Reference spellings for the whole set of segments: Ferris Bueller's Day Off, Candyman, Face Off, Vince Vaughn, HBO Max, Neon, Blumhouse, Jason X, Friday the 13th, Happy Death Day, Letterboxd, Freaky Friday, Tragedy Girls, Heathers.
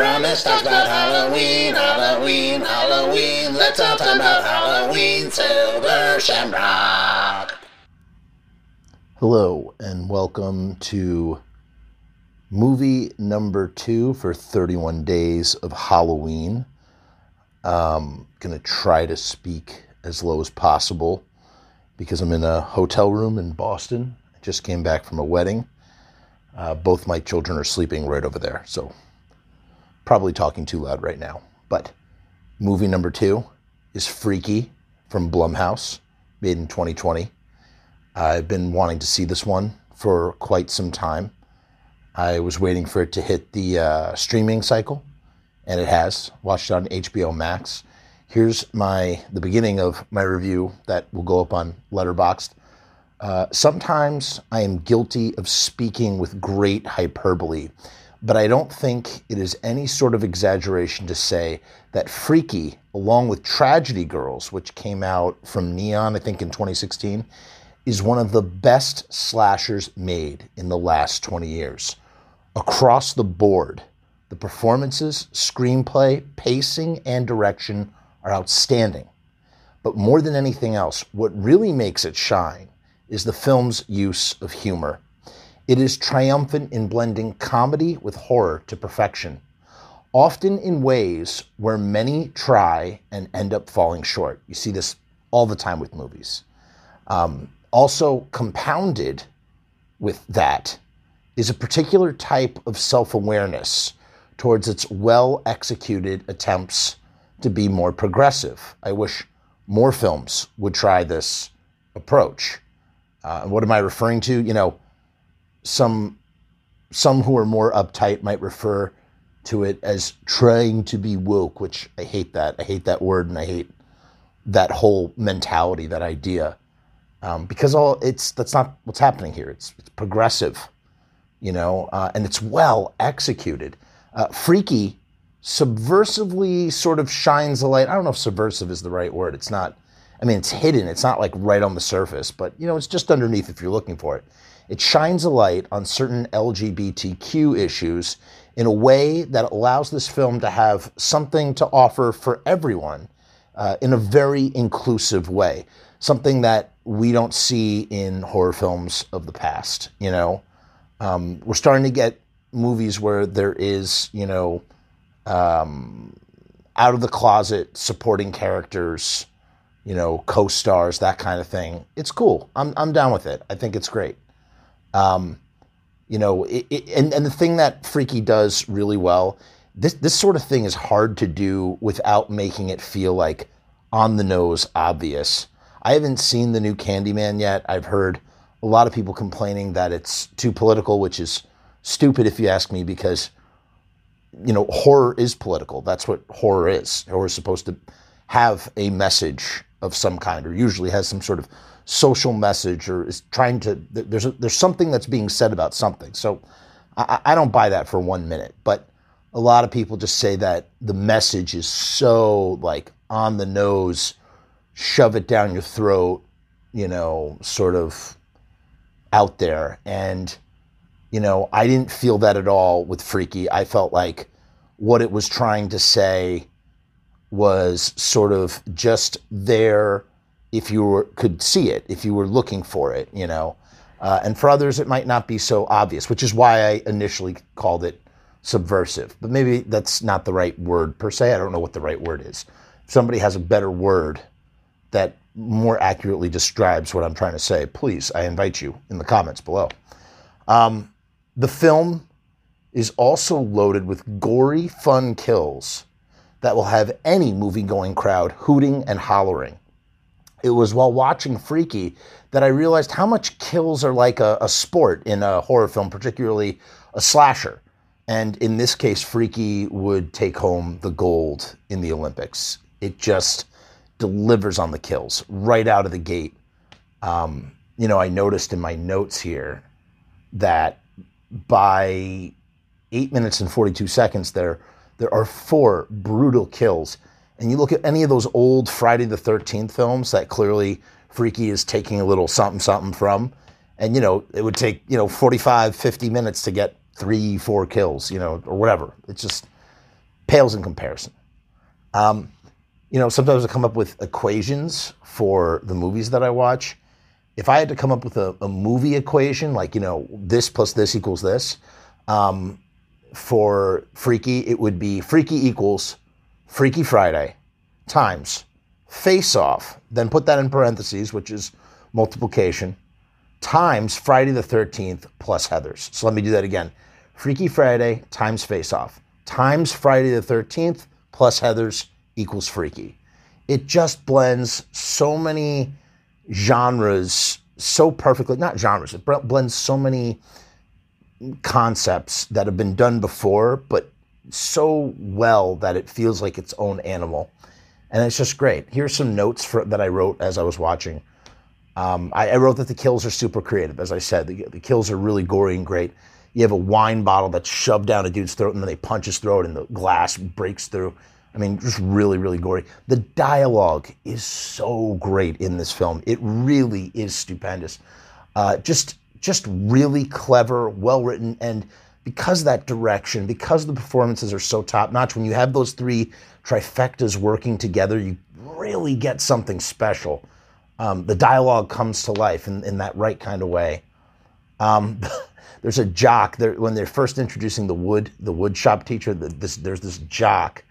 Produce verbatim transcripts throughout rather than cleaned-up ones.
Brown Miss talks about Halloween, Halloween, Halloween. Let's all talk about Halloween, Silver Shamrock. Hello, and welcome to movie number two for thirty-one Days of Halloween. Um, gonna try to speak as low as possible because I'm in a hotel room in Boston. I just came back from a wedding. Uh, both my children are sleeping right over there, so probably talking too loud right now. But movie number two is Freaky from Blumhouse, made in twenty twenty. I've been wanting to see this one for quite some time. I was waiting for it to hit the uh, streaming cycle, and it has. Watched it on H B O Max. Here's my the beginning of my review that will go up on Letterboxd. Uh, sometimes I am guilty of speaking with great hyperbole, but I don't think it is any sort of exaggeration to say that Freaky, along with Tragedy Girls, which came out from Neon, I think, in twenty sixteen, is one of the best slashers made in the last twenty years. Across the board, the performances, screenplay, pacing, and direction are outstanding. But more than anything else, what really makes it shine is the film's use of humor. It is triumphant in blending comedy with horror to perfection, often in ways where many try and end up falling short. You see this all the time with movies. Um, also compounded with that is a particular type of self-awareness towards its well-executed attempts to be more progressive. I wish more films would try this approach. Uh, what am I referring to? You know, some some who are more uptight might refer to it as trying to be woke, which I hate that. I hate that word, and I hate that whole mentality, that idea, um, because all it's that's not what's happening here. It's, it's progressive, you know, uh, and it's well executed. Uh, Freaky subversively sort of shines a light. I don't know if subversive is the right word. It's not. I mean, it's hidden. It's not like right on the surface, but, you know, it's just underneath if you're looking for it. It shines a light on certain L G B T Q issues in a way that allows this film to have something to offer for everyone uh, in a very inclusive way, something that we don't see in horror films of the past, you know. Um, we're starting to get movies where there is, you know, um, out-of-the-closet supporting characters, you know, co-stars, that kind of thing. It's cool. I'm I'm down with it. I think it's great. Um, you know, it, it, and, and the thing that Freaky does really well, this, this sort of thing is hard to do without making it feel like on the nose obvious. I haven't seen the new Candyman yet. I've heard a lot of people complaining that it's too political, which is stupid if you ask me, because, you know, horror is political. That's what horror is. Horror is supposed to have a message of some kind, or usually has some sort of social message, or is trying to, there's a, there's something that's being said about something. So I, I don't buy that for one minute, but a lot of people just say that the message is so like on the nose, shove it down your throat, you know, sort of out there. And, you know, I didn't feel that at all with Freaky. I felt like what it was trying to say was sort of just there if you were, could see it, if you were looking for it, you know. Uh, and for others, it might not be so obvious, which is why I initially called it subversive. But maybe that's not the right word per se. I don't know what the right word is. If somebody has a better word that more accurately describes what I'm trying to say, please, I invite you in the comments below. Um, the film is also loaded with gory, fun kills that will have any movie-going crowd hooting and hollering. It was while watching Freaky that I realized how much kills are like a, a sport in a horror film, particularly a slasher. And in this case, Freaky would take home the gold in the Olympics. It just delivers on the kills right out of the gate. Um, you know, I noticed in my notes here that by eight minutes and forty-two seconds there, there are four brutal kills. And you look at any of those old Friday the thirteenth films that clearly Freaky is taking a little something, something from. And, you know, it would take, you know, forty-five, fifty minutes to get three, four kills, you know, or whatever. It's just, pales in comparison. Um, you know, sometimes I come up with equations for the movies that I watch. If I had to come up with a, a movie equation, like, you know, this plus this equals this, um, for Freaky, it would be Freaky equals Freaky Friday times Face Off, then put that in parentheses, which is multiplication, times Friday the thirteenth plus Heathers. So let me do that again. Freaky Friday times Face Off times Friday the thirteenth plus Heathers equals Freaky. It just blends so many genres so perfectly. Not genres, it blends so many concepts that have been done before, but so well that it feels like its own animal. And it's just great. Here's some notes for, that I wrote as I was watching. Um, I, I wrote that the kills are super creative. As I said, the, the kills are really gory and great. You have a wine bottle that's shoved down a dude's throat, and then they punch his throat, and the glass breaks through. I mean, just really, really gory. The dialogue is so great in this film. It really is stupendous. Uh, just, just really clever, well-written, and because that direction, because the performances are so top-notch, when you have those three trifectas working together, you really get something special. Um, the dialogue comes to life in, in that right kind of way. Um, there's a jock, there, when they're first introducing the wood, the wood shop teacher, the, this, there's this jock,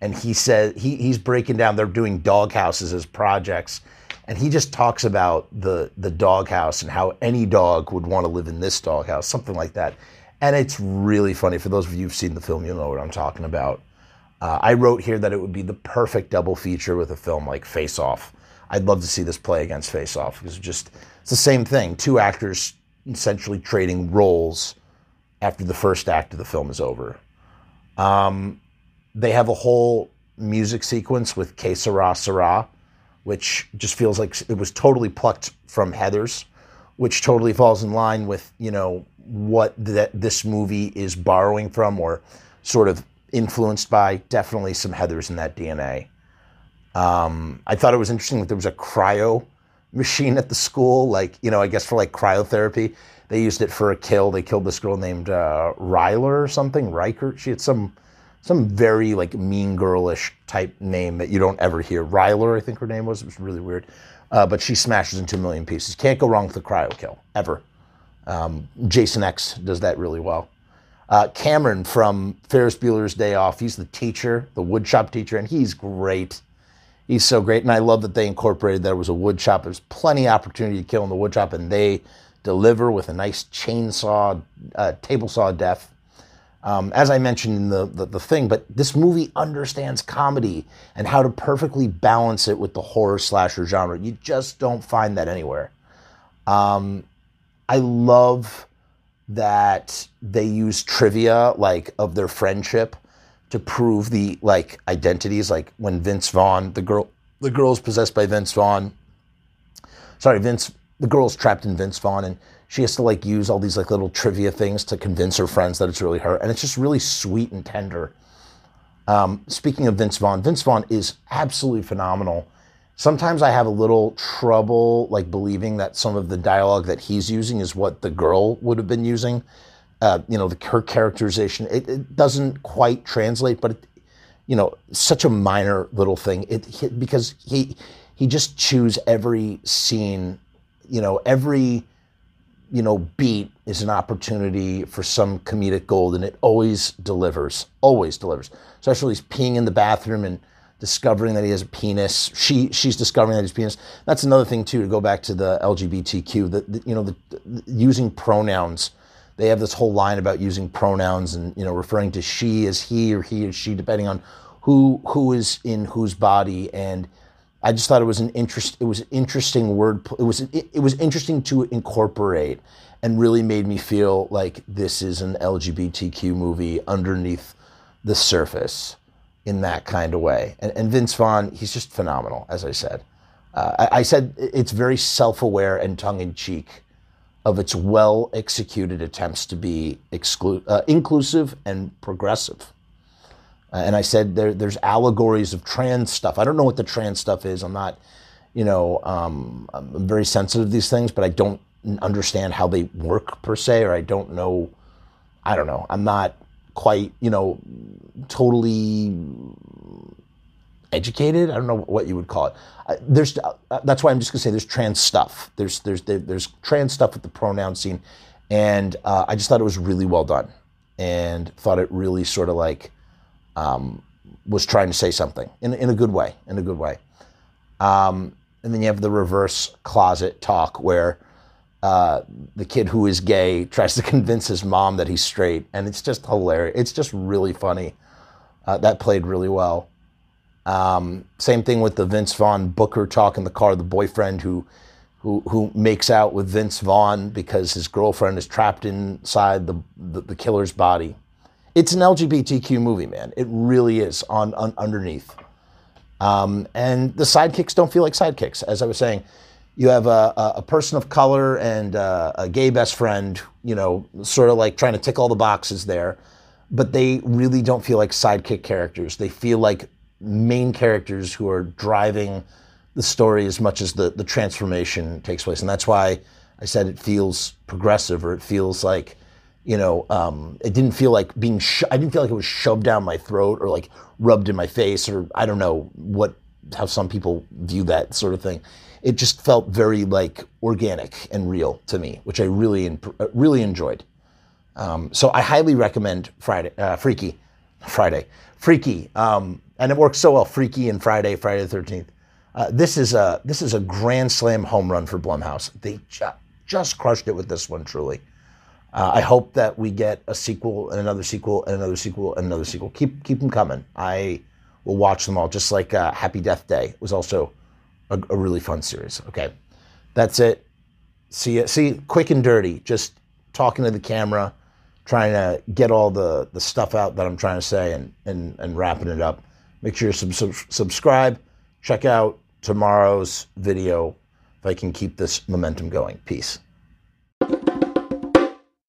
and he says, he, he's breaking down, they're doing dog houses as projects, and he just talks about the, the dog house and how any dog would want to live in this dog house, something like that. And it's really funny. For those of you who've seen the film, you'll know what I'm talking about. Uh, I wrote here that it would be the perfect double feature with a film like Face Off. I'd love to see this play against Face Off, because it's just, it's the same thing. Two actors essentially trading roles after the first act of the film is over. Um, they have a whole music sequence with Que Sera Sera, which just feels like it was totally plucked from Heathers, which totally falls in line with, you know, what th- this movie is borrowing from or sort of influenced by. Definitely some Heathers in that D N A. Um, I thought it was interesting that there was a cryo machine at the school, like, you know, I guess for like cryotherapy. They used it for a kill. They killed this girl named uh, Ryler or something, Riker. She had some some very like mean girlish type name that you don't ever hear. Ryler, I think her name was. It was really weird. Uh, but she smashes into a million pieces. Can't go wrong with the cryo kill, ever. Um, Jason X does that really well. Uh, Cameron from Ferris Bueller's Day Off, he's the teacher, the woodshop teacher, and he's great. He's so great, and I love that they incorporated that there was a woodshop. There's plenty of opportunity to kill in the woodshop, and they deliver with a nice chainsaw, uh, table saw death. Um, as I mentioned in the, the, the thing, but this movie understands comedy and how to perfectly balance it with the horror slasher genre. You just don't find that anywhere. Um, I love that they use trivia, like, of their friendship to prove the, like, identities, like when Vince Vaughn, the girl, the girl's possessed by Vince Vaughn. Sorry, Vince, the girl's trapped in Vince Vaughn, and she has to, like, use all these, like, little trivia things to convince her friends that it's really her, and it's just really sweet and tender. Um, speaking of Vince Vaughn, Vince Vaughn is absolutely phenomenal. Sometimes I have a little trouble, like, believing that some of the dialogue that he's using is what the girl would have been using. Uh, you know, the, her characterization, it, it doesn't quite translate, but, it, you know, such a minor little thing. It, it because he he just chews every scene, you know, every, you know, beat is an opportunity for some comedic gold, and it always delivers, always delivers. Especially he's peeing in the bathroom and discovering that he has a penis. She she's discovering that he's a penis. That's another thing, too, to go back to the L G B T Q, the, the, you know, the, the, using pronouns. They have this whole line about using pronouns and, you know, referring to she as he or he as she, depending on who who is in whose body. And I just thought it was an interest. It was an interesting word. It was it, it was interesting to incorporate, and really made me feel like this is an L G B T Q movie underneath the surface in that kind of way. And, and Vince Vaughn, he's just phenomenal. As I said, uh, I, I said it's very self-aware and tongue-in-cheek of its well-executed attempts to be exclu- uh, inclusive and progressive. Uh, and I said there, there's allegories of trans stuff. I don't know what the trans stuff is. I'm not, you know, um, I'm very sensitive to these things, but I don't understand how they work per se, or I don't know, I don't know. I'm not quite, you know, totally educated. I don't know what you would call it. Uh, there's uh, that's why I'm just gonna say there's trans stuff. There's there's there, there's trans stuff with the pronoun scene, and uh, I just thought it was really well done, and thought it really sort of like um, was trying to say something in in a good way, in a good way. Um, and then you have the reverse closet talk where uh, the kid who is gay tries to convince his mom that he's straight, and it's just hilarious. It's just really funny. Uh, that played really well. Um, same thing with the Vince Vaughn Booker talk in the car, the boyfriend who, who, who makes out with Vince Vaughn because his girlfriend is trapped inside the, the, the killer's body. It's an L G B T Q movie, man. It really is on, on underneath. Um, and the sidekicks don't feel like sidekicks. As I was saying, you have a, a person of color and a, a gay best friend, you know, sort of like trying to tick all the boxes there, but they really don't feel like sidekick characters. They feel like main characters who are driving the story as much as the, the transformation takes place. And that's why I said it feels progressive, or it feels like, you know, um, it didn't feel like being, sho- I didn't feel like it was shoved down my throat or like rubbed in my face, or I don't know what, how some people view that sort of thing. It just felt very like organic and real to me, which I really, imp- really enjoyed. Um, so I highly recommend Friday, uh, Freaky, Friday, Freaky. Um, And it works so well, Freaky and Friday, Friday the thirteenth. Uh, this is a this is a grand slam home run for Blumhouse. They ju- just crushed it with this one, truly. Uh, I hope that we get a sequel and another sequel and another sequel and another sequel. Keep keep them coming. I will watch them all, just like uh, Happy Death Day was also a, a really fun series. Okay, that's it. See, ya. see, quick and dirty, just talking to the camera, trying to get all the, the stuff out that I'm trying to say, and and, and wrapping it up. Make sure you sub- sub- subscribe. Check out tomorrow's video if I can keep this momentum going. Peace.